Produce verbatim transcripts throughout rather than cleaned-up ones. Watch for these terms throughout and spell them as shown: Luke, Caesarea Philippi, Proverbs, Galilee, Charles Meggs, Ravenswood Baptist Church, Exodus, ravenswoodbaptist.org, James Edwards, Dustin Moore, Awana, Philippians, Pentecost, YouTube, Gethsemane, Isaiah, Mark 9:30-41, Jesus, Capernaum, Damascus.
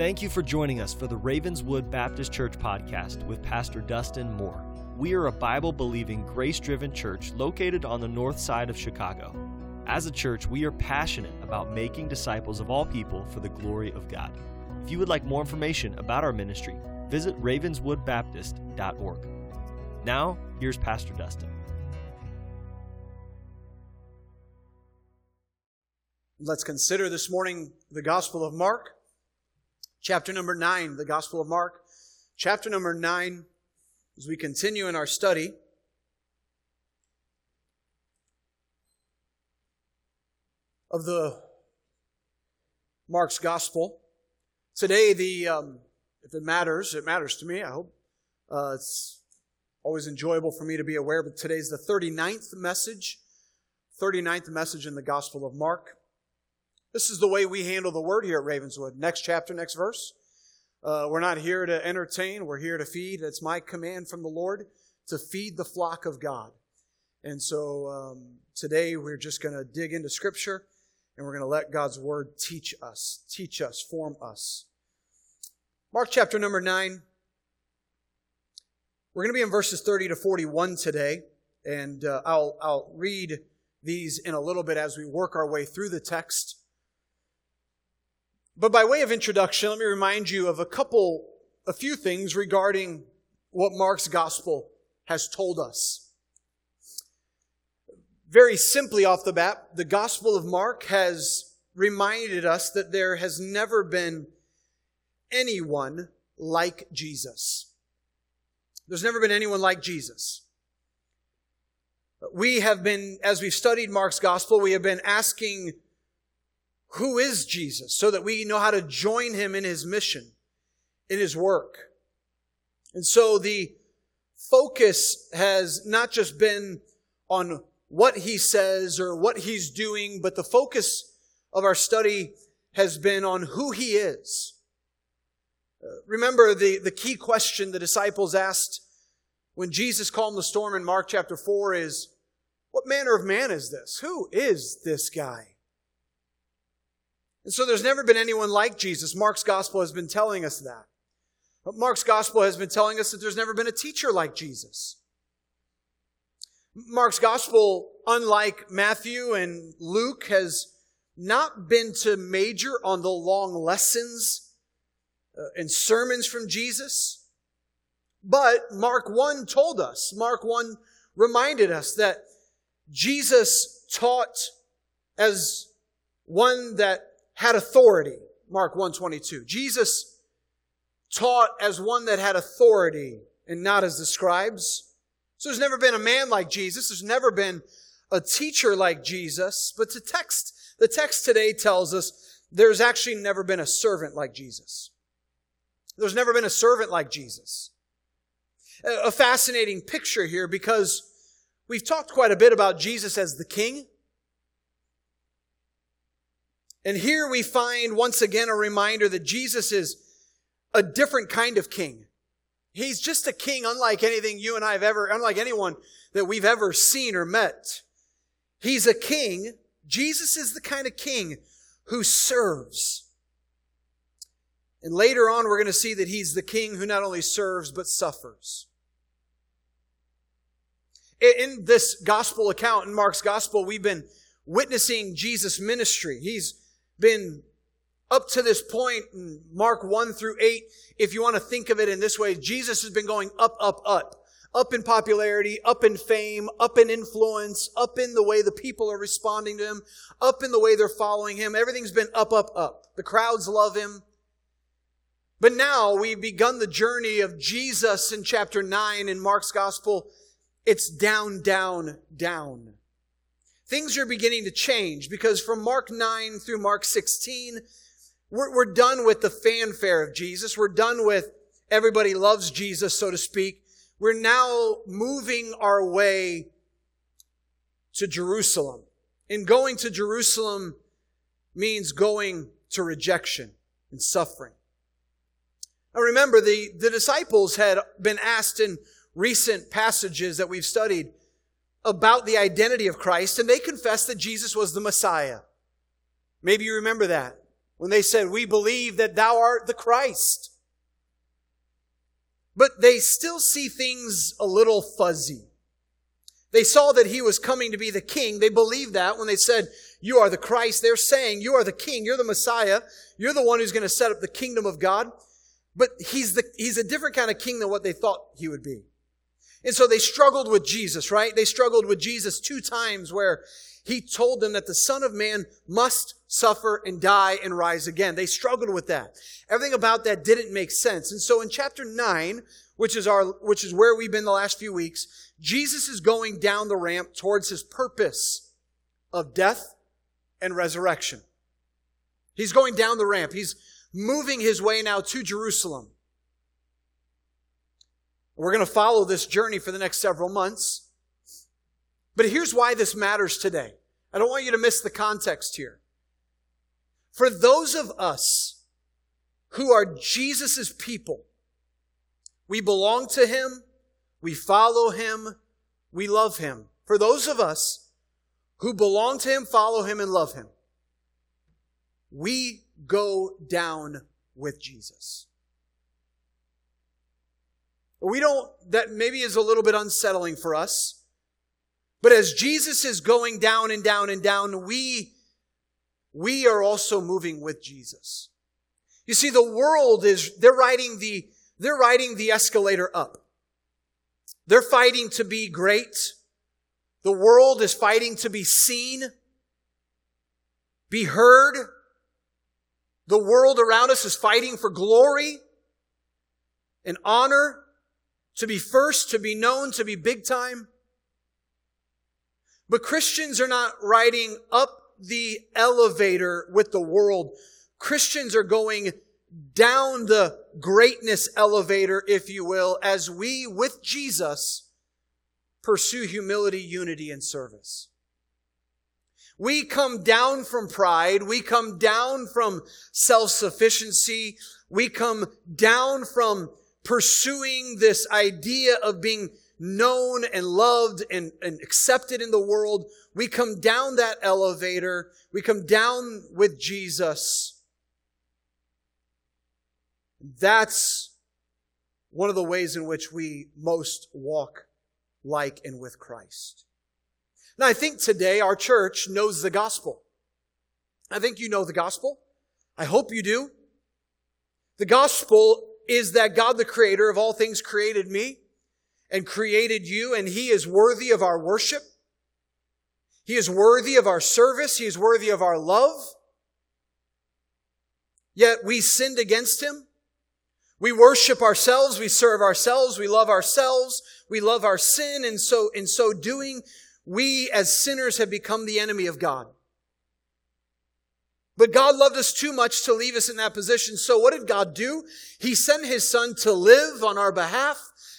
Thank you for joining us for the Ravenswood Baptist Church podcast with Pastor Dustin Moore. We are a Bible-believing, grace-driven church located on the north side of Chicago. As a church, we are passionate about making disciples of all people for the glory of God. If you would like more information about our ministry, visit ravenswood baptist dot org. Now, here's Pastor Dustin. Let's consider this morning the Gospel of Mark, chapter number nine, the Gospel of Mark, chapter number nine. As we continue in our study, of the Mark's Gospel, today the, um, if it matters, it matters to me, I hope. Uh, it's always enjoyable for me to be aware, but today's the thirty-ninth message, thirty-ninth message in the Gospel of Mark. This is the way we handle the Word here at Ravenswood. Next chapter, next verse. Uh, we're not here to entertain. We're here to feed. That's my command from the Lord, to feed the flock of God. And so um, today we're just going to dig into Scripture, and we're going to let God's Word teach us, teach us, form us. Mark chapter number nine. We're going to be in verses thirty to forty-one today, and uh, I'll, I'll read these in a little bit as we work our way through the text. But by way of introduction, let me remind you of a couple, a few things regarding what Mark's gospel has told us. Very simply off the bat, the gospel of Mark has reminded us that there has never been anyone like Jesus. There's never been anyone like Jesus. We have been, as we've studied Mark's gospel, we have been asking, who is Jesus? So that we know how to join him in his mission, in his work. And so the focus has not just been on what he says or what he's doing, but the focus of our study has been on who he is. Remember the, the key question the disciples asked when Jesus calmed the storm in Mark chapter four is, what manner of man is this? Who is this guy? And so there's never been anyone like Jesus. Mark's gospel has been telling us that. But Mark's gospel has been telling us that there's never been a teacher like Jesus. Mark's gospel, unlike Matthew and Luke, has not been to major on the long lessons and sermons from Jesus. But Mark one told us, Mark one reminded us that Jesus taught as one that had authority, Mark one twenty-two. Jesus taught as one that had authority and not as the scribes. So there's never been a man like Jesus. There's never been a teacher like Jesus. But the text, the text today tells us there's actually never been a servant like Jesus. There's never been a servant like Jesus. A fascinating picture here because we've talked quite a bit about Jesus as the king. And here we find, once again, a reminder that Jesus is a different kind of king. He's just a king unlike anything you and I have ever, unlike anyone that we've ever seen or met. He's a king. Jesus is the kind of king who serves. And later on, we're going to see that he's the king who not only serves, but suffers. In this gospel account, in Mark's gospel, we've been witnessing Jesus' ministry. He's been up to this point in Mark one through eight, if you want to think of it in this way, Jesus has been going up, up, up. Up in popularity, up in fame, up in influence, up in the way the people are responding to him, up in the way they're following him. Everything's been up, up, up. The crowds love him. But now we've begun the journey of Jesus in chapter nine in Mark's gospel. It's down, down, down. Things are beginning to change because from Mark nine through Mark sixteen, we're, we're done with the fanfare of Jesus. We're done with everybody loves Jesus, so to speak. We're now moving our way to Jerusalem. And going to Jerusalem means going to rejection and suffering. Now remember, the, the disciples had been asked in recent passages that we've studied about the identity of Christ, and they confessed that Jesus was the Messiah. Maybe you remember that. when they said, "We believe that thou art the Christ." But they still see things a little fuzzy. They saw that he was coming to be the king. They believed that when they said, "You are the Christ." They're saying, "You are the king. You're the Messiah. You're the one who's going to set up the kingdom of God." But he's the, he's a different kind of king than what they thought he would be. And so they struggled with Jesus, right? They struggled with Jesus two times where he told them that the Son of Man must suffer and die and rise again. They struggled with that. Everything about that didn't make sense. And so in chapter nine, which is our, which is where we've been the last few weeks, Jesus is going down the ramp towards his purpose of death and resurrection. He's going down the ramp. He's moving his way now to Jerusalem. We're going to follow this journey for the next several months. But here's why this matters today. I don't want you to miss the context here. For those of us who are Jesus's people, we belong to him, we follow him, we love him. For those of us who belong to him, follow him, and love him, we go down with Jesus. We don't, that maybe is a little bit unsettling for us. But as Jesus is going down and down and down, we, we are also moving with Jesus. You see, the world is, they're riding the, they're riding the escalator up. They're fighting to be great. The world is fighting to be seen, be heard. The world around us is fighting for glory and honor, to be first, to be known, to be big time. But Christians are not riding up the elevator with the world. Christians are going down the greatness elevator, if you will, as we, with Jesus, pursue humility, unity, and service. We come down from pride. We come down from self-sufficiency. We come down from pursuing this idea of being known and loved and, and accepted in the world. We come down that elevator. We come down with Jesus. That's one of the ways in which we most walk like and with Christ. Now, I think today our church knows the gospel. I think you know the gospel. I hope you do. The gospel is that God, the creator of all things, created me and created you, and he is worthy of our worship. He is worthy of our service. He is worthy of our love. Yet we sinned against him. We worship ourselves. We serve ourselves. We love ourselves. We love our sin. And so, in so doing, we as sinners have become the enemy of God. But God loved us too much to leave us in that position. So what did God do? He sent his son to live on our behalf,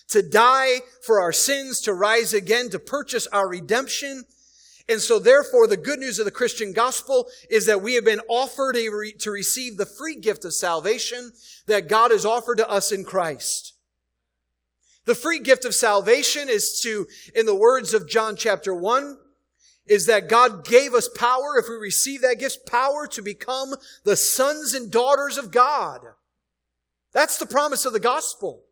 to die for our sins, to rise again, to purchase our redemption. And so therefore, the good news of the Christian gospel is that we have been offered a re- to receive the free gift of salvation that God has offered to us in Christ. The free gift of salvation is to, in the words of John chapter one, is that God gave us power, if we receive that gift, power to become the sons and daughters of God. That's the promise of the gospel.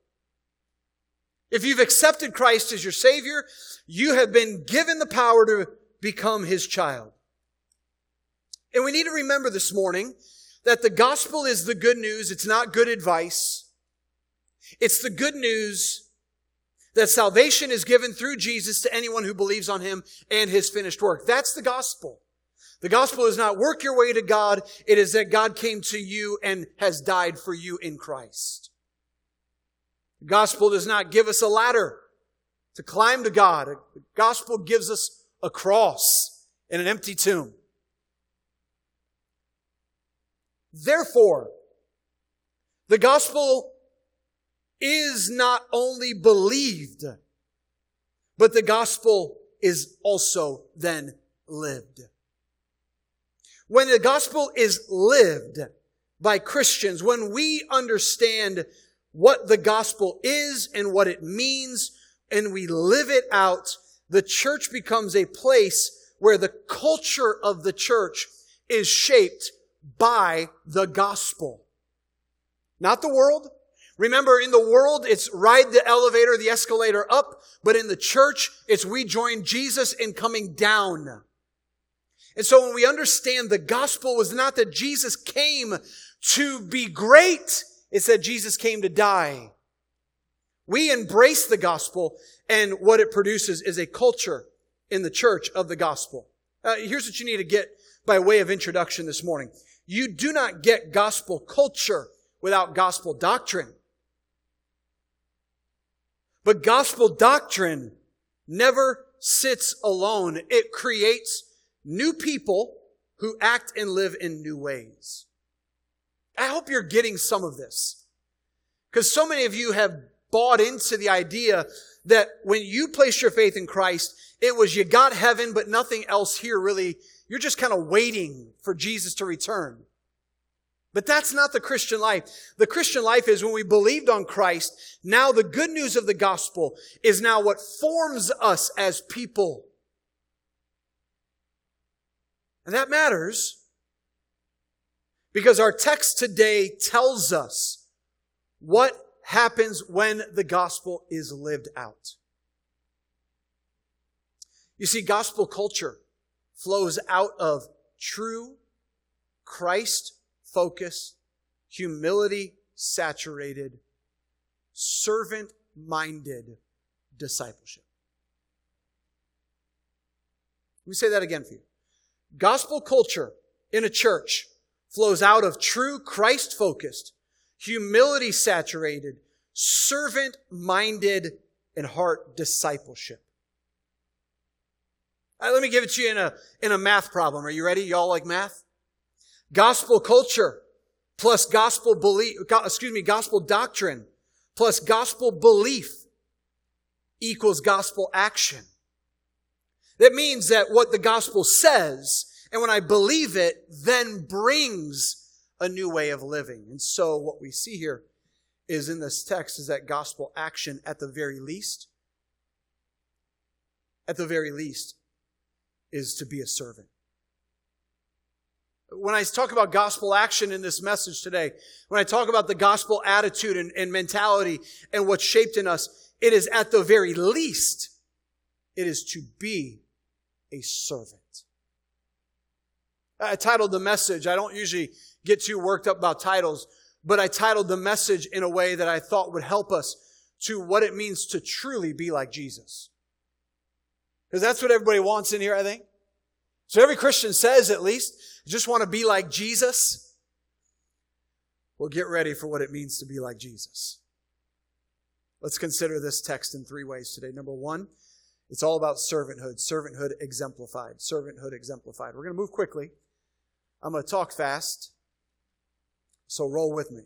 If you've accepted Christ as your Savior, you have been given the power to become his child. And we need to remember this morning that the gospel is the good news. It's not good advice. It's the good news that salvation is given through Jesus to anyone who believes on him and his finished work. That's the gospel. The gospel is not work your way to God. It is that God came to you and has died for you in Christ. The gospel does not give us a ladder to climb to God. The gospel gives us a cross and an empty tomb. Therefore, the gospel is not only believed, but the gospel is also then lived. When the gospel is lived by Christians, when we understand what the gospel is and what it means, and we live it out, the church becomes a place where the culture of the church is shaped by the gospel. Not the world. Remember, in the world, it's ride the elevator, the escalator up. But in the church, it's we join Jesus in coming down. And so when we understand the gospel was not that Jesus came to be great, it's that Jesus came to die. We embrace the gospel, and what it produces is a culture in the church of the gospel. Uh, here's what you need to get by way of introduction this morning. You do not get gospel culture without gospel doctrine. But gospel doctrine never sits alone. It creates new people who act and live in new ways. I hope you're getting some of this, because so many of you have bought into the idea that when you placed your faith in Christ, it was you got heaven, but nothing else here really. You're just kind of waiting for Jesus to return. But that's not the Christian life. The Christian life is when we believed on Christ, now the good news of the gospel is now what forms us as people. And that matters, because our text today tells us what happens when the gospel is lived out. You see, gospel culture flows out of true Christ-focused, humility-saturated, servant-minded discipleship. Let me say that again for you. Gospel culture in a church flows out of true Christ-focused, humility-saturated, servant-minded, and heart discipleship. All right, let me give it to you in a, in a math problem. Are you ready? Y'all like math? Gospel culture plus gospel belief, excuse me, gospel doctrine plus gospel belief equals gospel action. That means that what the gospel says, and when I believe it, then brings a new way of living. And so what we see here is in this text is that gospel action at the very least, at the very least, is to be a servant. When I talk about gospel action in this message today, when I talk about the gospel attitude and, and mentality and what's shaped in us, it is at the very least, it is to be a servant. I titled the message, I don't usually get too worked up about titles, but I titled the message in a way that I thought would help us to what it means to truly be like Jesus. Because that's what everybody wants in here, I think. So every Christian says, at least, I just want to be like Jesus. Well, get ready for what it means to be like Jesus. Let's consider this text in three ways today. Number one, it's all about servanthood. Servanthood exemplified. Servanthood exemplified. We're going to move quickly. I'm going to talk fast. So roll with me.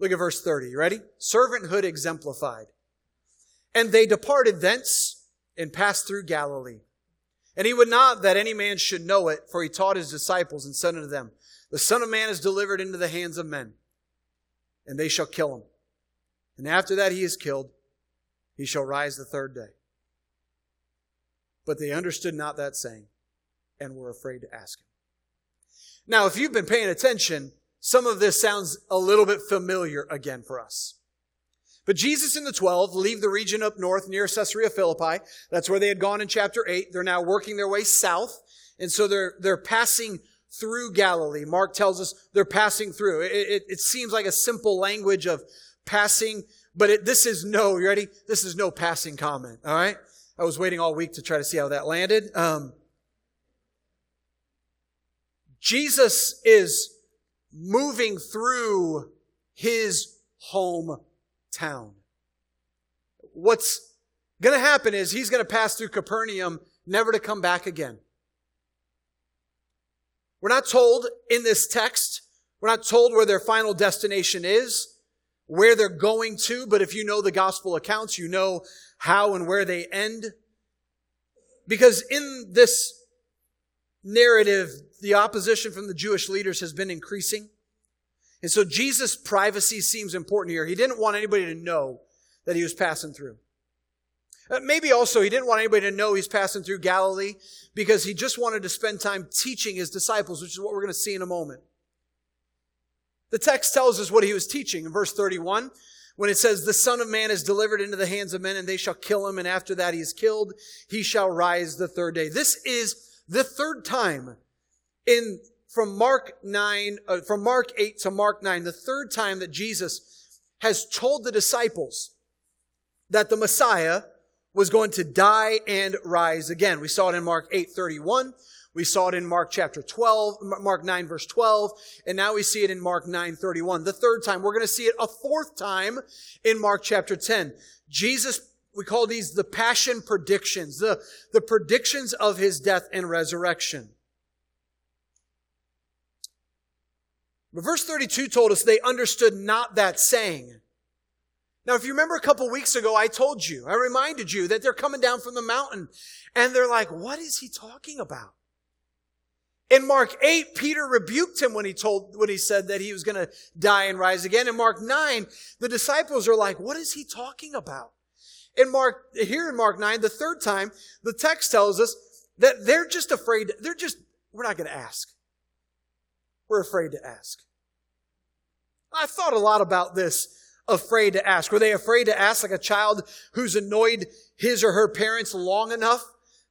Look at verse thirty. You ready? Servanthood exemplified. And they departed thence and passed through Galilee. And he would not that any man should know it, for he taught his disciples and said unto them, the Son of Man is delivered into the hands of men, and they shall kill him. And after that he is killed, he shall rise the third day. But they understood not that saying, and were afraid to ask him. Now, if you've been paying attention, some of this sounds a little bit familiar again for us. But Jesus and the twelve leave the region up north near Caesarea Philippi. That's where they had gone in chapter eight. They're now working their way south. And so they're, they're passing through Galilee. Mark tells us they're passing through. It, it, it seems like a simple language of passing, but it, this is no, you ready? This is no passing comment, all right? I was waiting all week to try to see how that landed. Um, Jesus is moving through his home town. What's going to happen is he's going to pass through Capernaum, never to come back again. We're not told in this text, we're not told where their final destination is, where they're going to, but if you know the gospel accounts, you know how and where they end. Because in this narrative, the opposition from the Jewish leaders has been increasing. And so Jesus' privacy seems important here. He didn't want anybody to know that he was passing through. Maybe also he didn't want anybody to know he's passing through Galilee because he just wanted to spend time teaching his disciples, which is what we're going to see in a moment. The text tells us what he was teaching in verse thirty-one, when it says, "The Son of Man is delivered into the hands of men, and they shall kill him, and after that he is killed, he shall rise the third day." This is the third time in from Mark nine, uh, from Mark eight to Mark nine, the third time that Jesus has told the disciples that the Messiah was going to die and rise again. We saw it in Mark eight thirty-one. We saw it in Mark chapter twelve, Mark nine verse twelve, and now we see it in Mark nine thirty-one. The third time. We're going to see it a fourth time in Mark chapter ten. Jesus, we call these the passion predictions, the, the predictions of his death and resurrection. But verse thirty-two told us they understood not that saying. Now, if you remember a couple weeks ago, I told you, I reminded you that they're coming down from the mountain and they're like, what is he talking about? In Mark eight, Peter rebuked him when he told, when he said that he was going to die and rise again. In Mark nine, the disciples are like, what is he talking about? In Mark, here in Mark nine, the third time, the text tells us that they're just afraid. They're just, we're not going to ask. We're afraid to ask. I thought a lot about this. Afraid to ask. Were they afraid to ask like a child who's annoyed his or her parents long enough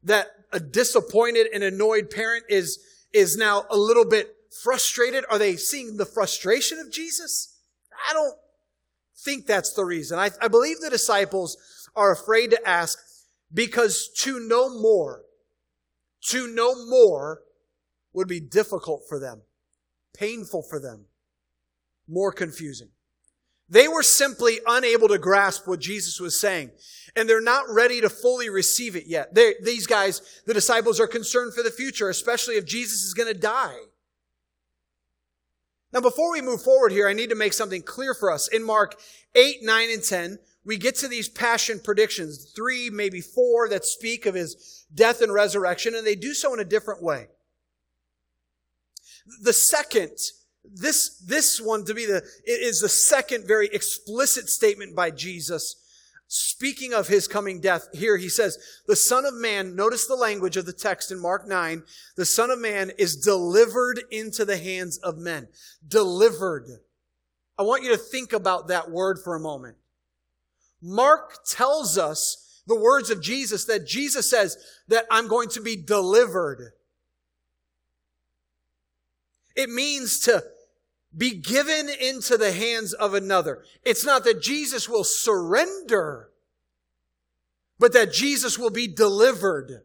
that a disappointed and annoyed parent is, is now a little bit frustrated? Are they seeing the frustration of Jesus? I don't think that's the reason. I, I believe the disciples are afraid to ask because to know more, to know more would be difficult for them, painful for them, more confusing. They were simply unable to grasp what Jesus was saying, and they're not ready to fully receive it yet. They're, these guys, the disciples, are concerned for the future, especially if Jesus is going to die. Now, before we move forward here, I need to make something clear for us. In Mark eight, nine, and ten, we get to these passion predictions, three, maybe four, that speak of his death and resurrection, and they do so in a different way. The second This, this one to be the, it is the second very explicit statement by Jesus. Speaking of his coming death, here he says, the Son of Man, notice the language of the text in Mark nine, the Son of Man is delivered into the hands of men. Delivered. I want you to think about that word for a moment. Mark tells us the words of Jesus that Jesus says that I'm going to be delivered. It means to be given into the hands of another. It's not that Jesus will surrender, but that Jesus will be delivered.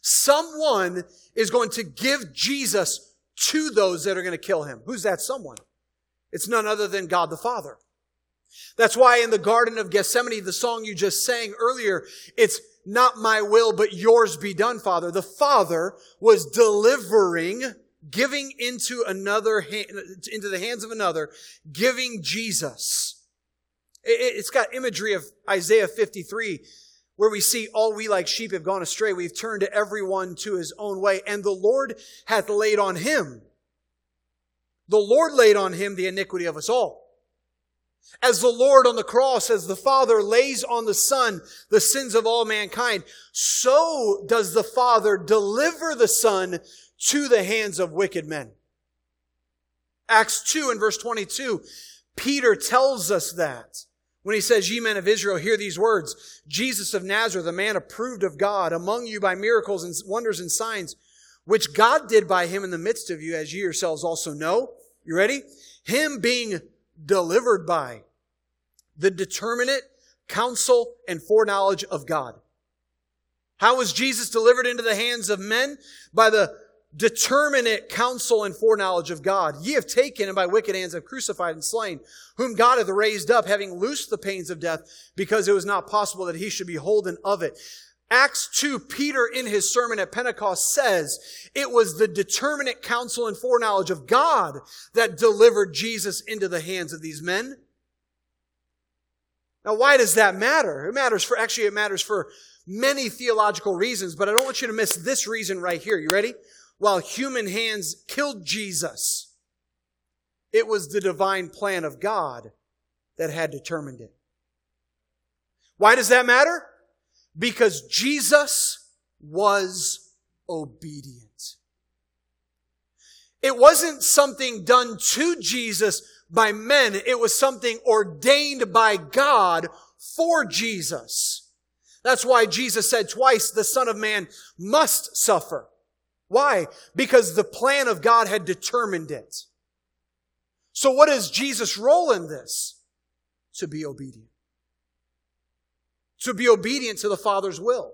Someone is going to give Jesus to those that are going to kill him. Who's that someone? It's none other than God the Father. That's why in the Garden of Gethsemane, the song you just sang earlier, it's not my will, but yours be done, Father. The Father was delivering Giving into another into the hands of another, giving Jesus. It's got imagery of Isaiah fifty-three, where we see all we like sheep have gone astray. We've turned everyone to his own way, and the Lord hath laid on him. The Lord laid on him the iniquity of us all. As the Lord on the cross, as the Father lays on the Son the sins of all mankind, so does the Father deliver the Son to the hands of wicked men. Acts two and verse twenty-two, Peter tells us that when he says, ye men of Israel, hear these words, Jesus of Nazareth, a man approved of God among you by miracles and wonders and signs, which God did by him in the midst of you, as ye yourselves also know. You ready? Him being delivered by the determinate counsel and foreknowledge of God. How was Jesus delivered into the hands of men? By the determinate counsel and foreknowledge of God. Ye have taken and by wicked hands have crucified and slain, whom God hath raised up, having loosed the pains of death, because it was not possible that he should be holden of it. Acts two, Peter in his sermon at Pentecost says it was the determinate counsel and foreknowledge of God that delivered Jesus into the hands of these men. Now, why does that matter? It matters for, actually, it matters for many theological reasons, but I don't want you to miss this reason right here. You ready? While human hands killed Jesus, it was the divine plan of God that had determined it. Why does that matter? Because Jesus was obedient. It wasn't something done to Jesus by men. It was something ordained by God for Jesus. That's why Jesus said twice, the Son of Man must suffer. Why? Because the plan of God had determined it. So what is Jesus' role in this? To be obedient. To be obedient to the Father's will.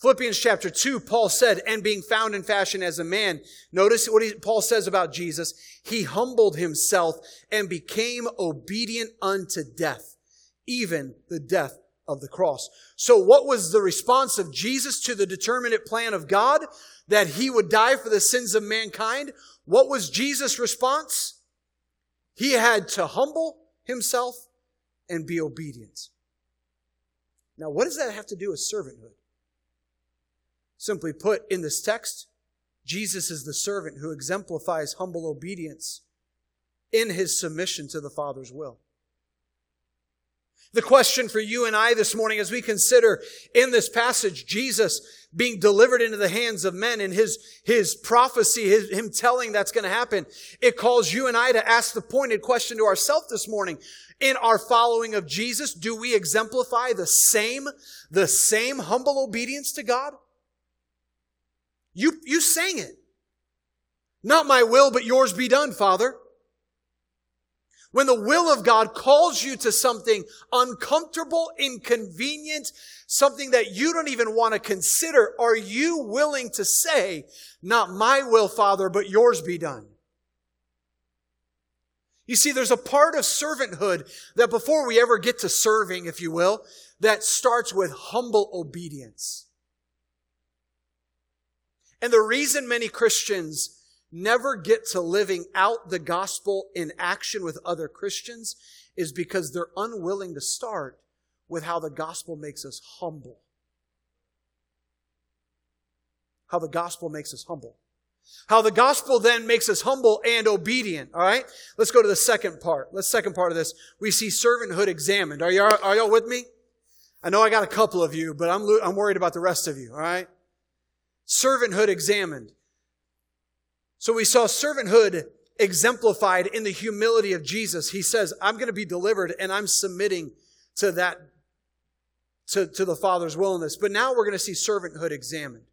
Philippians chapter two, Paul said, and being found in fashion as a man. Notice what he, Paul says about Jesus. He humbled himself and became obedient unto death, even the death of the cross. So what was the response of Jesus to the determinate plan of God? That he would die for the sins of mankind? What was Jesus' response? He had to humble himself and be obedient. Now, what does that have to do with servanthood? Simply put, in this text, Jesus is the servant who exemplifies humble obedience in his submission to the Father's will. The question for you and I this morning as we consider in this passage Jesus being delivered into the hands of men and his, his prophecy, his, him telling that's going to happen, it calls you and I to ask the pointed question to ourselves this morning. In our following of Jesus, do we exemplify the same, the same humble obedience to God? You, you sang it. Not my will, but yours be done, Father. When the will of God calls you to something uncomfortable, inconvenient, something that you don't even want to consider, are you willing to say, not my will, Father, but yours be done? You see, there's a part of servanthood that before we ever get to serving, if you will, that starts with humble obedience. And the reason many Christians never get to living out the gospel in action with other Christians is because they're unwilling to start with how the gospel makes us humble. How the gospel makes us humble. How the gospel then makes us humble and obedient. All right? Let's go to the second part. Let's second part of this. We see servanthood examined. Are y'all, are y'all with me? I know I got a couple of you, but I'm, I'm worried about the rest of you. All right? Servanthood examined. So we saw servanthood exemplified in the humility of Jesus. He says, I'm going to be delivered and I'm submitting to that, to, to the Father's will in this. But now we're going to see servanthood examined.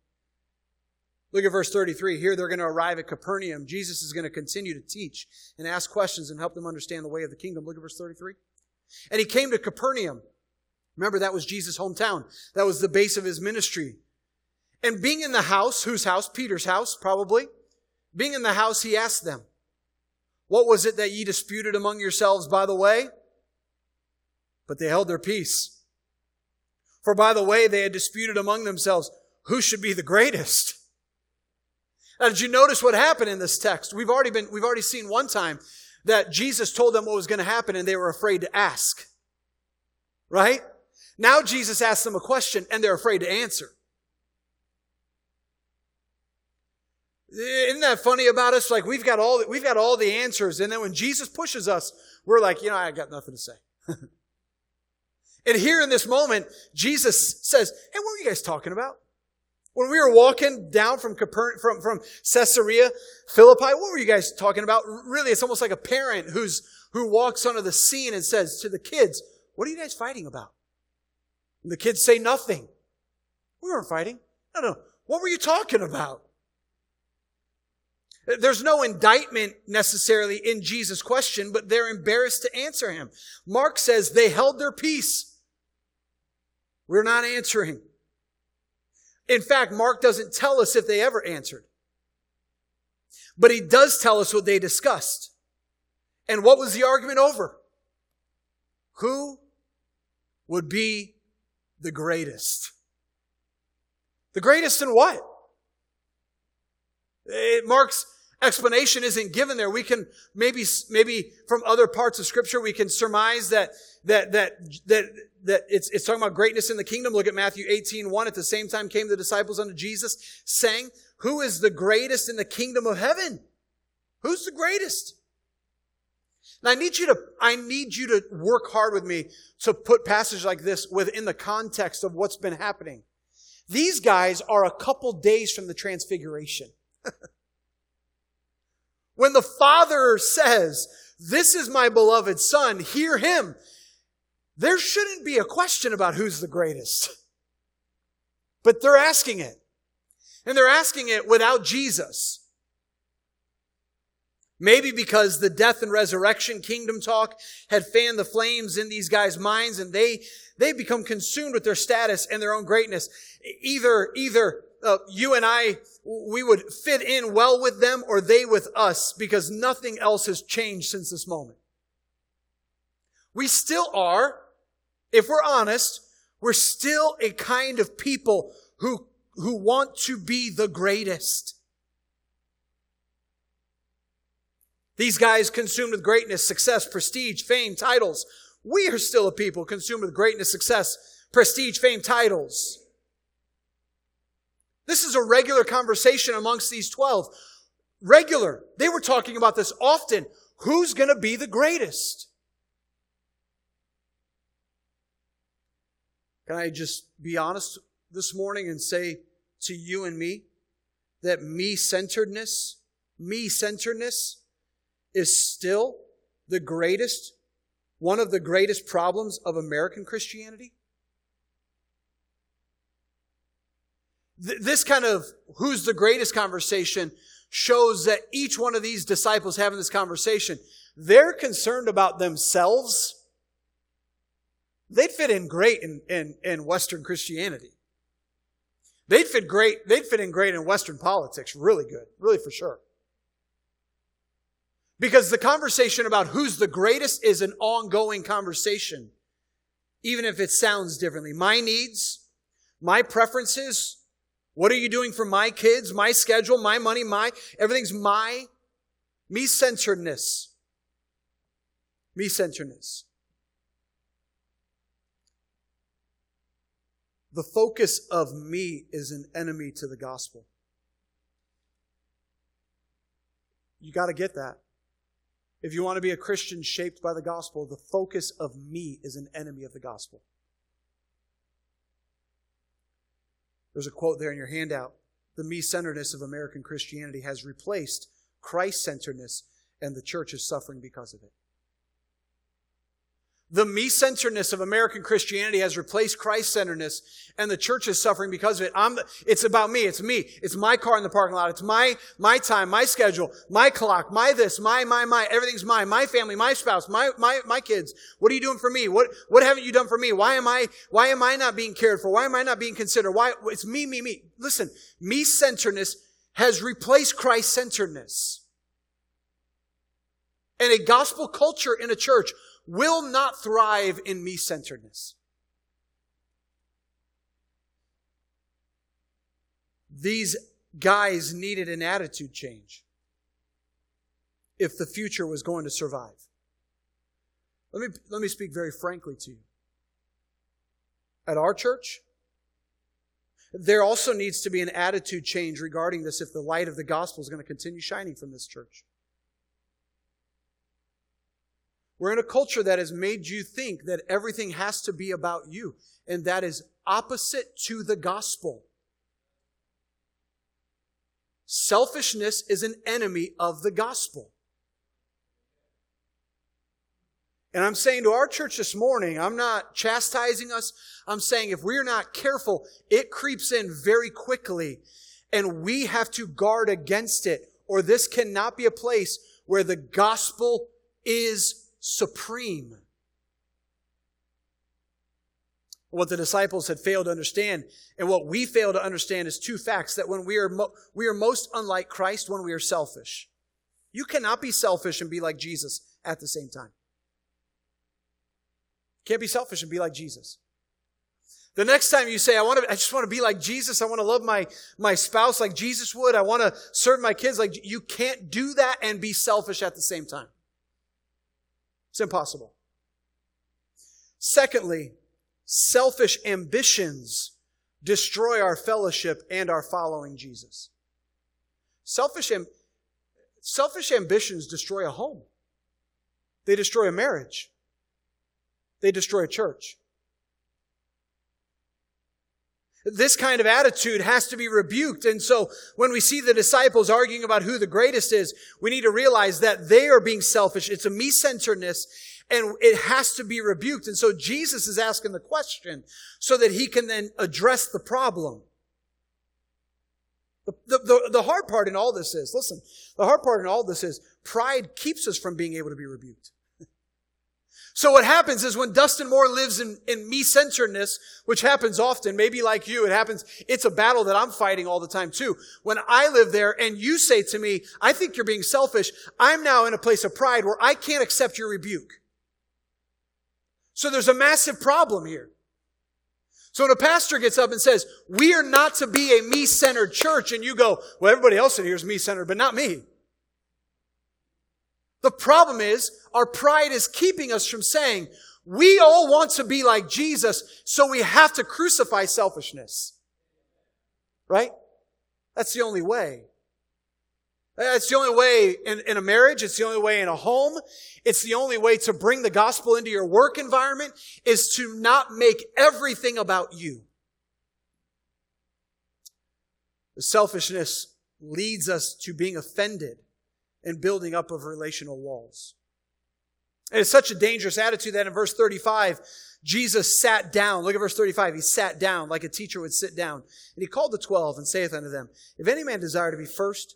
Look at verse thirty-three. Here they're going to arrive at Capernaum. Jesus is going to continue to teach and ask questions and help them understand the way of the kingdom. Look at verse thirty-three. And he came to Capernaum. Remember, that was Jesus' hometown. That was the base of his ministry. And being in the house, whose house? Peter's house, probably. Being in the house, he asked them, what was it that ye disputed among yourselves by the way? But they held their peace. For by the way, they had disputed among themselves, who should be the greatest? Now, did you notice what happened in this text? We've already been, we've already seen one time that Jesus told them what was going to happen and they were afraid to ask. Right? Now Jesus asked them a question and they're afraid to answer. Isn't that funny about us? Like we've got all the, we've got all the answers, and then when Jesus pushes us, we're like, you know, I got nothing to say. And here in this moment, Jesus says, "Hey, what were you guys talking about when we were walking down from Capernaum, from from Caesarea Philippi? What were you guys talking about?" Really, it's almost like a parent who's who walks onto the scene and says to the kids, "What are you guys fighting about?" And the kids say nothing. We weren't fighting. No, no. What were you talking about? There's no indictment necessarily in Jesus' question, but they're embarrassed to answer him. Mark says they held their peace. We're not answering. In fact, Mark doesn't tell us if they ever answered. But he does tell us what they discussed. And what was the argument over? Who would be the greatest? The greatest in what? It, Mark's explanation isn't given there. We can maybe, maybe from other parts of Scripture, we can surmise that that that that that it's it's talking about greatness in the kingdom. Look at Matthew eighteen one. At the same time came the disciples unto Jesus, saying, "Who is the greatest in the kingdom of heaven? Who's the greatest?" Now I need you to I need you to work hard with me to put passages like this within the context of what's been happening. These guys are a couple days from the transfiguration. When the Father says, "This is my beloved Son, hear him," there shouldn't be a question about who's the greatest. But they're asking it. And they're asking it without Jesus. Maybe because the death and resurrection kingdom talk had fanned the flames in these guys' minds, and they they become consumed with their status and their own greatness. Either either uh, you and I, we would fit in well with them, or they with us, because nothing else has changed since this moment. We still are, if we're honest, we're still a kind of people who who want to be the greatest. These guys consumed with greatness, success, prestige, fame, titles. We are still a people consumed with greatness, success, prestige, fame, titles. This is a regular conversation amongst these twelve. Regular. They were talking about this often. Who's going to be the greatest? Can I just be honest this morning and say to you and me that me-centeredness, me-centeredness, is still the greatest, one of the greatest problems of American Christianity? Th- this kind of who's the greatest conversation shows that each one of these disciples having this conversation, they're concerned about themselves. They'd fit in great in, in, in Western Christianity. They'd fit great, they'd fit in great in Western politics, really good, really for sure. Because the conversation about who's the greatest is an ongoing conversation, even if it sounds differently. My needs, my preferences, what are you doing for my kids, my schedule, my money, my, everything's my, me-centeredness. Me-centeredness. The focus of me is an enemy to the gospel. You got to get that. If you want to be a Christian shaped by the gospel, the focus of me is an enemy of the gospel. There's a quote there in your handout. The me-centeredness of American Christianity has replaced Christ-centeredness, and the church is suffering because of it. The me-centeredness of American Christianity has replaced Christ-centeredness, and the church is suffering because of it. I'm the, it's about me. It's me. It's my car in the parking lot. It's my, my time, my schedule, my clock, my this, my, my, my. Everything's mine. My family, my spouse, my, my, my kids. What are you doing for me? What, what haven't you done for me? Why am I, why am I not being cared for? Why am I not being considered? Why? It's me, me, me. Listen, me-centeredness has replaced Christ-centeredness. And a gospel culture in a church will not thrive in me-centeredness. These guys needed an attitude change if the future was going to survive. Let me, let me speak very frankly to you. At our church, there also needs to be an attitude change regarding this if the light of the gospel is going to continue shining from this church. We're in a culture that has made you think that everything has to be about you, and that is opposite to the gospel. Selfishness is an enemy of the gospel. And I'm saying to our church this morning, I'm not chastising us. I'm saying if we're not careful, it creeps in very quickly, and we have to guard against it, or this cannot be a place where the gospel is supreme. What the disciples had failed to understand, and what we fail to understand, is two facts: that when we are mo- we are most unlike Christ when we are selfish. You cannot be selfish and be like Jesus at the same time. Can't be selfish and be like Jesus. The next time you say, I want to, I just want to be like Jesus. I want to love my, my spouse like Jesus would. I want to serve my kids like, you can't do that and be selfish at the same time. It's impossible. Secondly, selfish ambitions destroy our fellowship and our following Jesus. Selfish, amb- selfish ambitions destroy a home. They destroy a marriage. They destroy a church. This kind of attitude has to be rebuked. And so when we see the disciples arguing about who the greatest is, we need to realize that they are being selfish. It's a me-centeredness, and it has to be rebuked. And so Jesus is asking the question so that he can then address the problem. The, the, the, the hard part in all this is, listen, the hard part in all this is pride keeps us from being able to be rebuked. So what happens is when Dustin Moore lives in, in me-centeredness, which happens often, maybe like you, it happens, it's a battle that I'm fighting all the time too. When I live there and you say to me, I think you're being selfish, I'm now in a place of pride where I can't accept your rebuke. So there's a massive problem here. So when a pastor gets up and says, we are not to be a me-centered church, and you go, well, everybody else in here is me-centered, but not me. The problem is our pride is keeping us from saying, we all want to be like Jesus, so we have to crucify selfishness. Right? That's the only way. That's the only way in, in a marriage. It's the only way in a home. It's the only way to bring the gospel into your work environment is to not make everything about you. The selfishness leads us to being offended and building up of relational walls. And it's such a dangerous attitude that in verse thirty-five, Jesus sat down. Look at verse thirty-five. He sat down like a teacher would sit down. And he called the twelve and saith unto them, if any man desire to be first,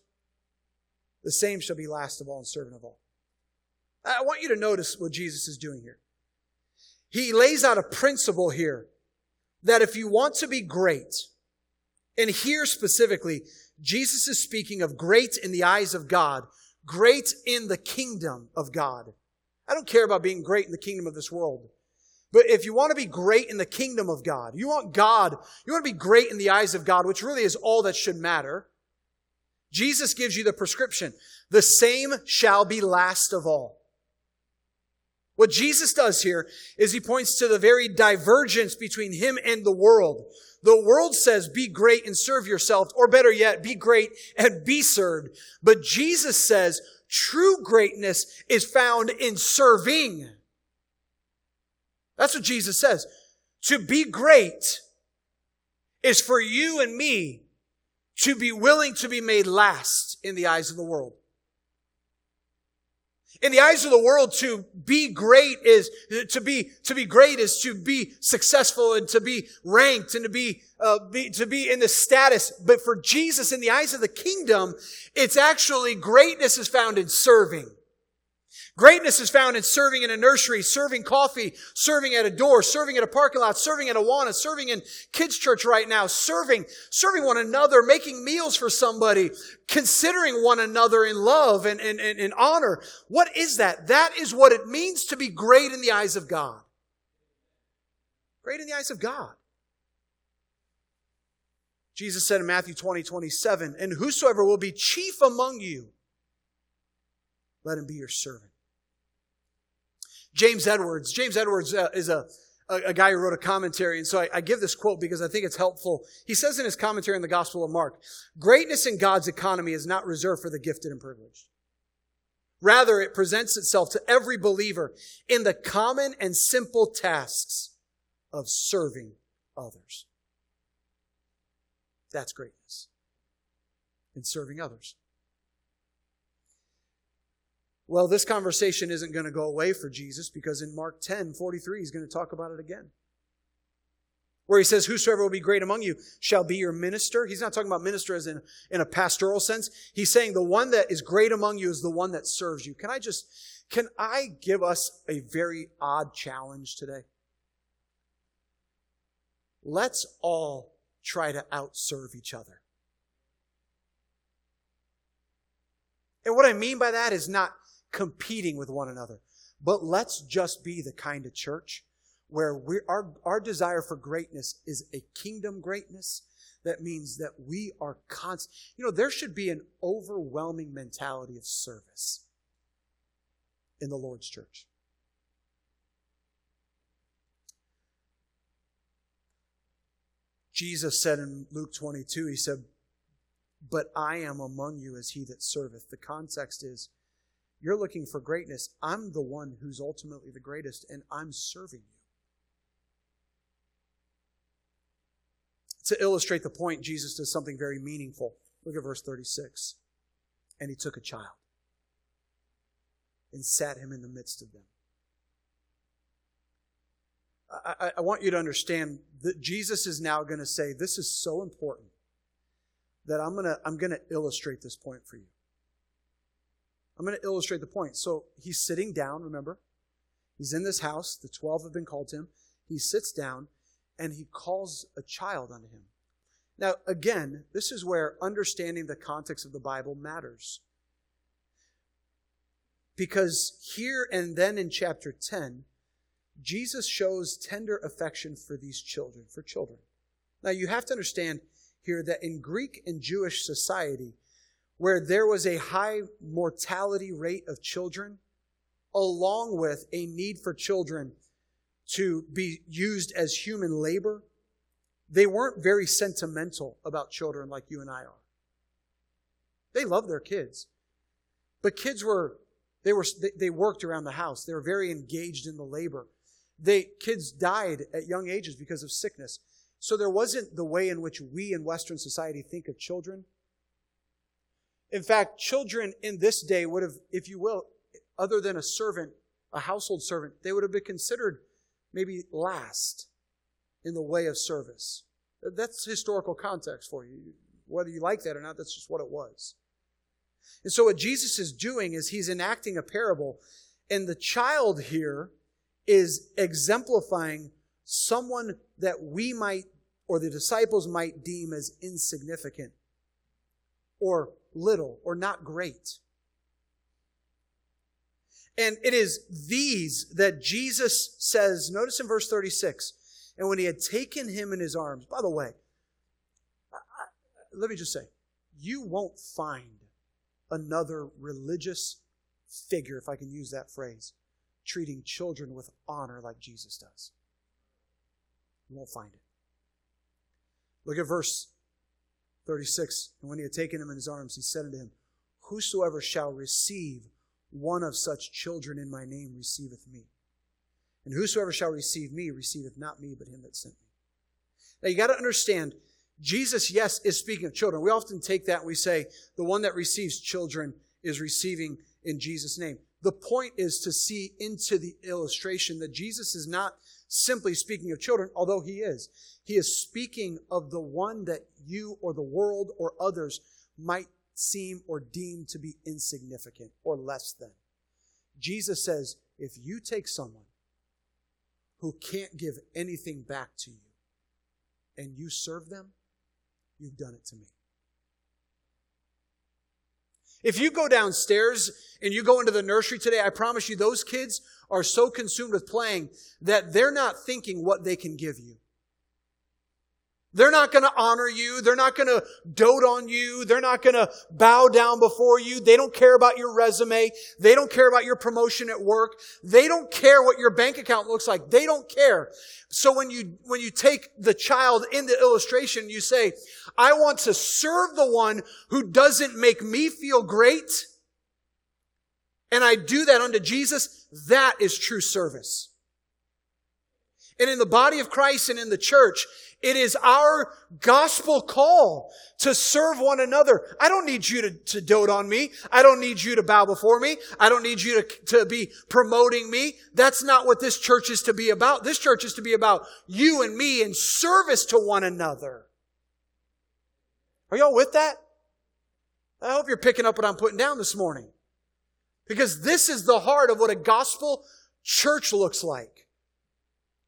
the same shall be last of all and servant of all. I want you to notice what Jesus is doing here. He lays out a principle here that if you want to be great, and here specifically, Jesus is speaking of great in the eyes of God, great in the kingdom of God. I don't care about being great in the kingdom of this world. But if you want to be great in the kingdom of God, you want God, you want to be great in the eyes of God, which really is all that should matter. Jesus gives you the prescription. The same shall be last of all. What Jesus does here is he points to the very divergence between him and the world. The world says, be great and serve yourself, or better yet, be great and be served. But Jesus says, true greatness is found in serving. That's what Jesus says. To be great is for you and me to be willing to be made last in the eyes of the world. In the eyes of the world, to be great is to be to be great is to be successful and to be ranked and to be, uh, be to be in the status. But for Jesus, in the eyes of the kingdom, it's actually greatness is found in serving. Greatness is found in serving in a nursery, serving coffee, serving at a door, serving at a parking lot, serving at Awana, serving in kids' church right now, serving, serving one another, making meals for somebody, considering one another in love and in and, and honor. What is that? That is what it means to be great in the eyes of God. Great in the eyes of God. Jesus said in Matthew twenty, twenty-seven, and whosoever will be chief among you, let him be your servant. James Edwards. James Edwards uh, is a, a, a guy who wrote a commentary. And so I, I give this quote because I think it's helpful. He says in his commentary on the Gospel of Mark, greatness in God's economy is not reserved for the gifted and privileged. Rather, it presents itself to every believer in the common and simple tasks of serving others. That's greatness in serving others. Well, this conversation isn't going to go away for Jesus because in Mark ten forty-three, he's going to talk about it again. Where he says, whosoever will be great among you shall be your minister. He's not talking about minister as in, in a pastoral sense. He's saying the one that is great among you is the one that serves you. Can I just, can I give us a very odd challenge today? Let's all try to outserve each other. And what I mean by that is not competing with one another. But let's just be the kind of church where we our, our desire for greatness is a kingdom greatness. That means that we are constant. You know, there should be an overwhelming mentality of service in the Lord's church. Jesus said in Luke twenty-two, he said, but I am among you as he that serveth. The context is, you're looking for greatness. I'm the one who's ultimately the greatest, and I'm serving you. to illustrate the point, Jesus does something very meaningful. Look at verse thirty-six. And he took a child and sat him in the midst of them. I, I, I want you to understand that Jesus is now going to say, this is so important that I'm going to I'm going to illustrate this point for you. I'm going to illustrate the point. So he's sitting down, remember? He's in this house. The twelve have been called to him. He sits down and he calls a child unto him. Now, again, this is where understanding the context of the Bible matters. Because here and then in chapter ten, Jesus shows tender affection for these children, for children. Now, you have to understand here that in Greek and Jewish society, where there was a high mortality rate of children, along with a need for children to be used as human labor, they weren't very sentimental about children like you and I are. They loved their kids. But kids were, they were, they worked around the house. They were very engaged in the labor. They, kids died at young ages because of sickness. So there wasn't the way in which we in Western society think of children. In fact, children in this day would have, if you will, other than a servant, a household servant, they would have been considered maybe last in the way of service. That's historical context for you. Whether you like that or not, that's just what it was. And so what Jesus is doing is he's enacting a parable, and the child here is exemplifying someone that we might, or the disciples might deem as insignificant or little or not great. And it is these that Jesus says, notice in verse thirty-six, and when he had taken him in his arms, by the way, I, I, let me just say, you won't find another religious figure, if I can use that phrase, treating children with honor like Jesus does. You won't find it. Look at verse thirty-six. And when he had taken him in his arms, he said unto him, whosoever shall receive one of such children in my name receiveth me. And whosoever shall receive me receiveth not me, but him that sent me. Now you got to understand, Jesus, yes, is speaking of children. We often take that and we say, the one that receives children is receiving in Jesus' name. The point is to see into the illustration that Jesus is not simply speaking of children, although he is. He is speaking of the one that you or the world or others might seem or deem to be insignificant or less than. Jesus says, if you take someone who can't give anything back to you and you serve them, you've done it to me. If you go downstairs and you go into the nursery today, I promise you those kids are so consumed with playing that they're not thinking what they can give you. They're not going to honor you. They're not going to dote on you. They're not going to bow down before you. They don't care about your resume. They don't care about your promotion at work. They don't care what your bank account looks like. They don't care. So when you, when you take the child in the illustration, you say, I want to serve the one who doesn't make me feel great. And I do that unto Jesus. That is true service. And in the body of Christ and in the church, it is our gospel call to serve one another. I don't need you to, to dote on me. I don't need you to bow before me. I don't need you to, to be promoting me. That's not what this church is to be about. This church is to be about you and me in service to one another. Are y'all with that? I hope you're picking up what I'm putting down this morning. Because this is the heart of what a gospel church looks like.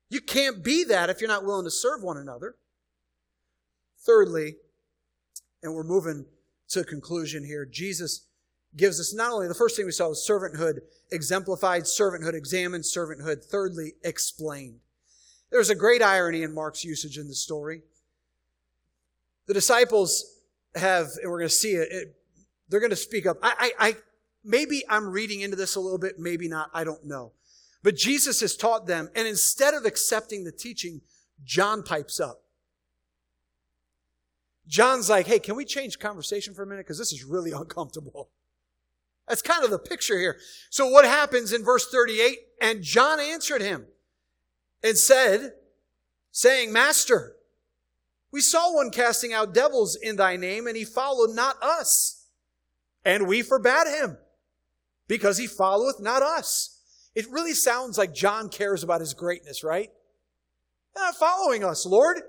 You can't be that if you're not willing to serve one another. Thirdly, and we're moving to a conclusion here, Jesus gives us not only the first thing we saw was servanthood exemplified, servanthood examined, servanthood thirdly explained. There's a great irony in Mark's usage in the story. The disciples have, and we're going to see it, it they're going to speak up. I, I, I, maybe I'm reading into this a little bit, maybe not, I don't know. But Jesus has taught them, and instead of accepting the teaching, John pipes up. John's like, hey, can we change conversation for a minute? Because this is really uncomfortable. That's kind of the picture here. So what happens in verse thirty-eight? And John answered him and said, saying, Master, We saw one casting out devils in thy name, and he followed not us. And we forbade him, because he followeth not us. It really sounds like John cares about his greatness, right? Not following us, Lord.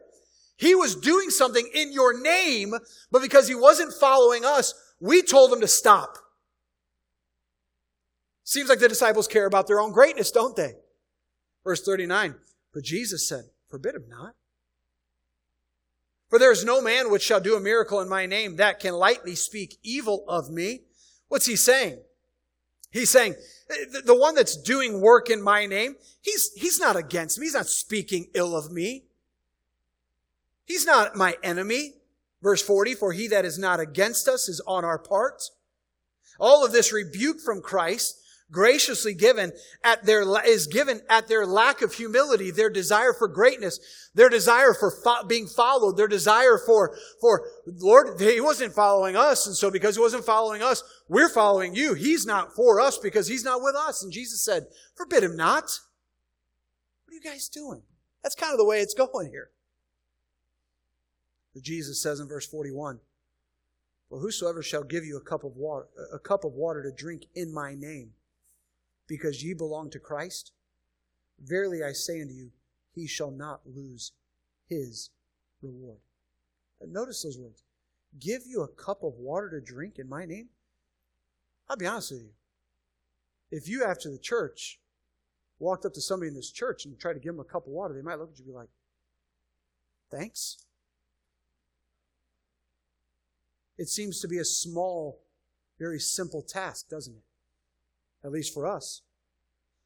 He was doing something in your name, but because he wasn't following us, we told him to stop. Seems like the disciples care about their own greatness, don't they? Verse thirty-nine, for Jesus said, forbid him not. For there is no man which shall do a miracle in my name that can lightly speak evil of me. What's he saying? He's saying, the one that's doing work in my name, he's, he's not against me. He's not speaking ill of me. He's not my enemy. Verse forty, for he that is not against us is on our part. All of this rebuke from Christ, graciously given at their, is given at their lack of humility, their desire for greatness, their desire for fo- being followed, their desire for, for, Lord, he wasn't following us. And so because he wasn't following us, we're following you. He's not for us because he's not with us. And Jesus said, forbid him not. What are you guys doing? That's kind of the way it's going here. But Jesus says in verse forty-one, well, whosoever shall give you a cup of water, a cup of water to drink in my name, because ye belong to Christ, verily I say unto you, he shall not lose his reward. And notice those words. Give you a cup of water to drink in my name? I'll be honest with you. If you, after the church, walked up to somebody in this church and tried to give them a cup of water, they might look at you and be like, thanks. It seems to be a small, very simple task, doesn't it? At least for us.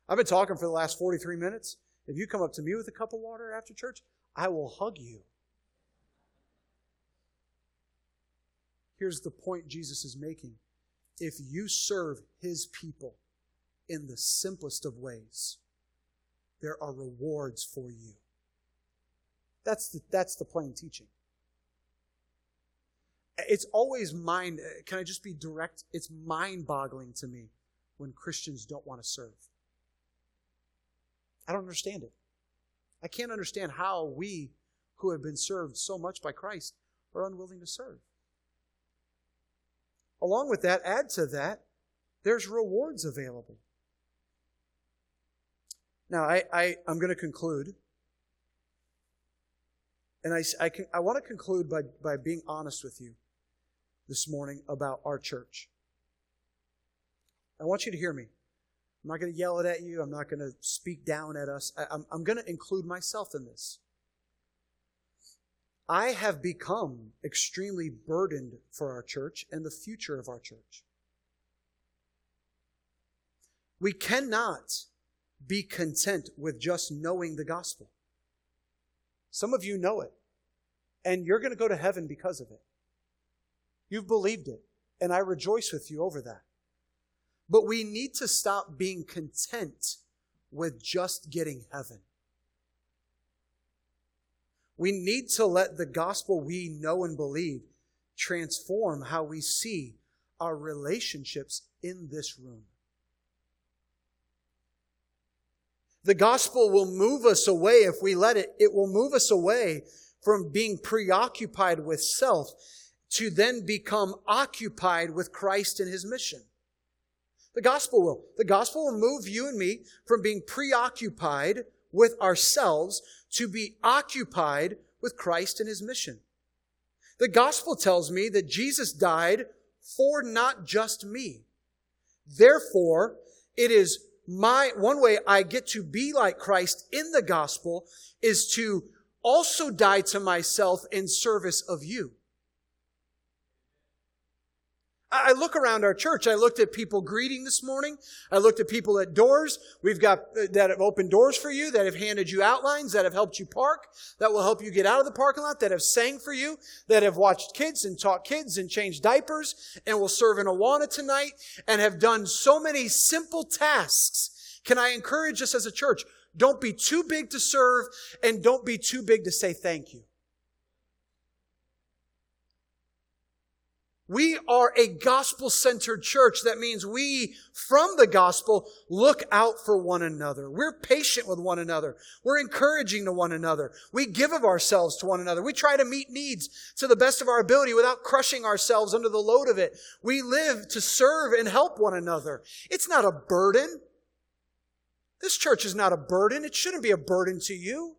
I've been talking for the last forty-three minutes. If you come up to me with a cup of water after church, I will hug you. Here's the point Jesus is making. If you serve his people in the simplest of ways, there are rewards for you. That's the, that's the plain teaching. It's always mind, can I just be direct? It's mind-boggling to me when Christians don't want to serve. I don't understand it. I can't understand how we, who have been served so much by Christ, are unwilling to serve. Along with that, add to that, there's rewards available. Now, I, I, I'm going to conclude. And I, I, can, I want to conclude by, by being honest with you this morning about our church. I want you to hear me. I'm not going to yell it at you. I'm not going to speak down at us. I, I'm, I'm going to include myself in this. I have become extremely burdened for our church and the future of our church. We cannot be content with just knowing the gospel. Some of you know it, and you're going to go to heaven because of it. You've believed it, and I rejoice with you over that. But we need to stop being content with just getting heaven. We need to let the gospel we know and believe transform how we see our relationships in this room. The gospel will move us away if we let it. It will move us away from being preoccupied with self to then become occupied with Christ and his mission. The gospel will. The gospel will move you and me from being preoccupied with ourselves to be occupied with Christ and his mission. The gospel tells me that Jesus died for not just me. Therefore, it is My one way I get to be like Christ in the gospel is to also die to myself in service of you. I look around our church. I looked at people greeting this morning. I looked at people at doors. We've got that have opened doors for you, that have handed you outlines, that have helped you park, that will help you get out of the parking lot, that have sang for you, that have watched kids and taught kids and changed diapers and will serve in Awana tonight and have done so many simple tasks. Can I encourage us as a church? Don't be too big to serve and don't be too big to say thank you. We are a gospel-centered church. That means we, from the gospel, look out for one another. We're patient with one another. We're encouraging to one another. We give of ourselves to one another. We try to meet needs to the best of our ability without crushing ourselves under the load of it. We live to serve and help one another. It's not a burden. This church is not a burden. It shouldn't be a burden to you.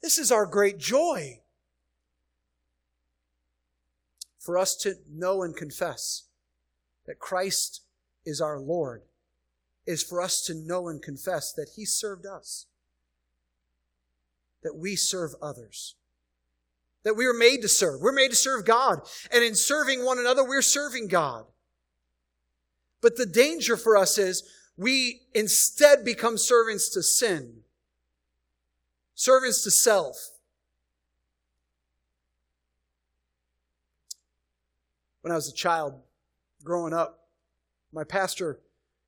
This is our great joy. For us to know and confess that Christ is our Lord is for us to know and confess that He served us, that we serve others, that we are made to serve. We're made to serve God. And in serving one another, we're serving God. But the danger for us is we instead become servants to sin, servants to self. When I was a child growing up, my pastor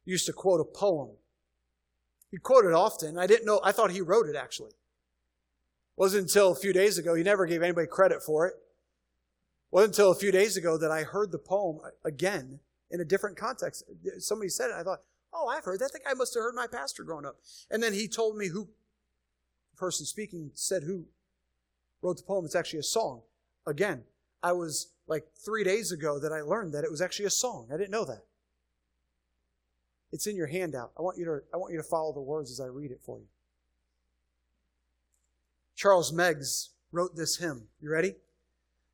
used to quote a poem. He quoted often. I didn't know. I thought he wrote it, actually. It wasn't until a few days ago. He never gave anybody credit for it. It wasn't until a few days ago that I heard the poem again in a different context. Somebody said it. I thought, oh, I've heard that. That guy must have heard my pastor growing up. And then he told me who, the person speaking said who wrote the poem. It's actually a song. Again, I was like three days ago that I learned that it was actually a song. I didn't know that. It's in your handout. I want you to, I want you to follow the words as I read it for you. Charles Meggs wrote this hymn. You ready?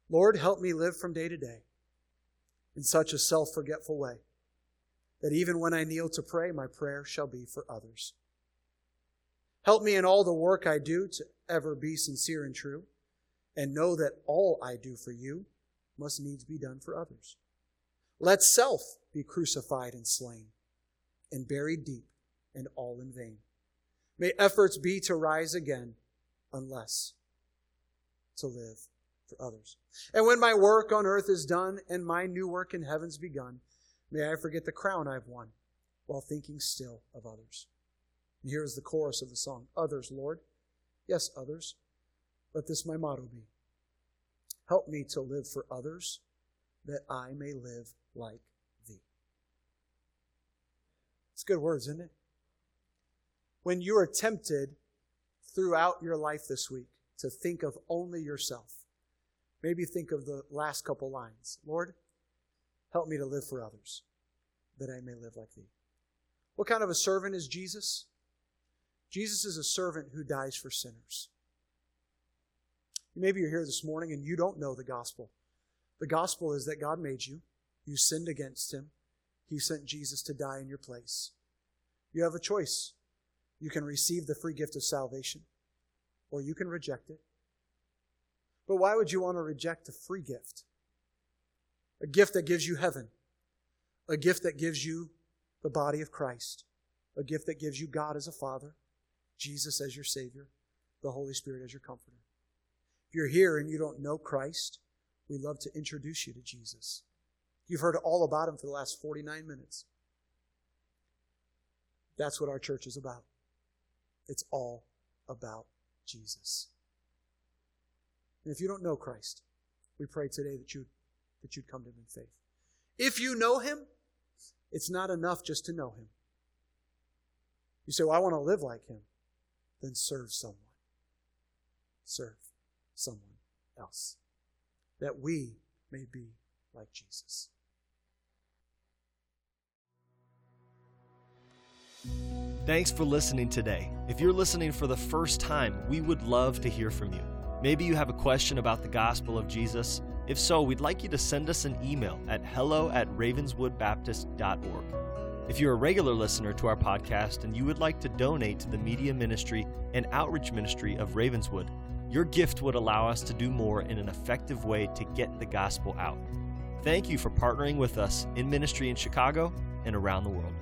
Lord, help me live from day to day in such a self-forgetful way that even when I kneel to pray, my prayer shall be for others. Help me in all the work I do to ever be sincere and true, and know that all I do for you must needs be done for others. Let self be crucified and slain, and buried deep, and all in vain. May efforts be to rise again, unless to live for others. And when my work on earth is done, and my new work in heaven's begun, may I forget the crown I've won, while thinking still of others. And here is the chorus of the song, Others, Lord, yes, others, let this my motto be. Help me to live for others, that I may live like Thee. It's good words, isn't it? When you are tempted throughout your life this week to think of only yourself, maybe think of the last couple lines. Lord, help me to live for others, that I may live like Thee. What kind of a servant is Jesus? Jesus is a servant who dies for sinners. Maybe you're here this morning and you don't know the gospel. The gospel is that God made you. You sinned against Him. He sent Jesus to die in your place. You have a choice. You can receive the free gift of salvation, or you can reject it. But why would you want to reject a free gift? A gift that gives you heaven. A gift that gives you the body of Christ. A gift that gives you God as a Father, Jesus as your Savior, the Holy Spirit as your Comforter. If you're here and you don't know Christ, we love to introduce you to Jesus. You've heard all about Him for the last forty-nine minutes. That's what our church is about. It's all about Jesus. And if you don't know Christ, we pray today that you'd, that you'd come to Him in faith. If you know Him, it's not enough just to know Him. You say, well, I want to live like Him. Then serve someone. Serve someone else, that we may be like Jesus. Thanks for listening today. If you're listening for the first time, we would love to hear from you. Maybe you have a question about the gospel of Jesus. If so, we'd like you to send us an email at hello at ravenswood baptist dot org. If you're a regular listener to our podcast and you would like to donate to the media ministry and outreach ministry of Ravenswood, your gift would allow us to do more in an effective way to get the gospel out. Thank you for partnering with us in ministry in Chicago and around the world.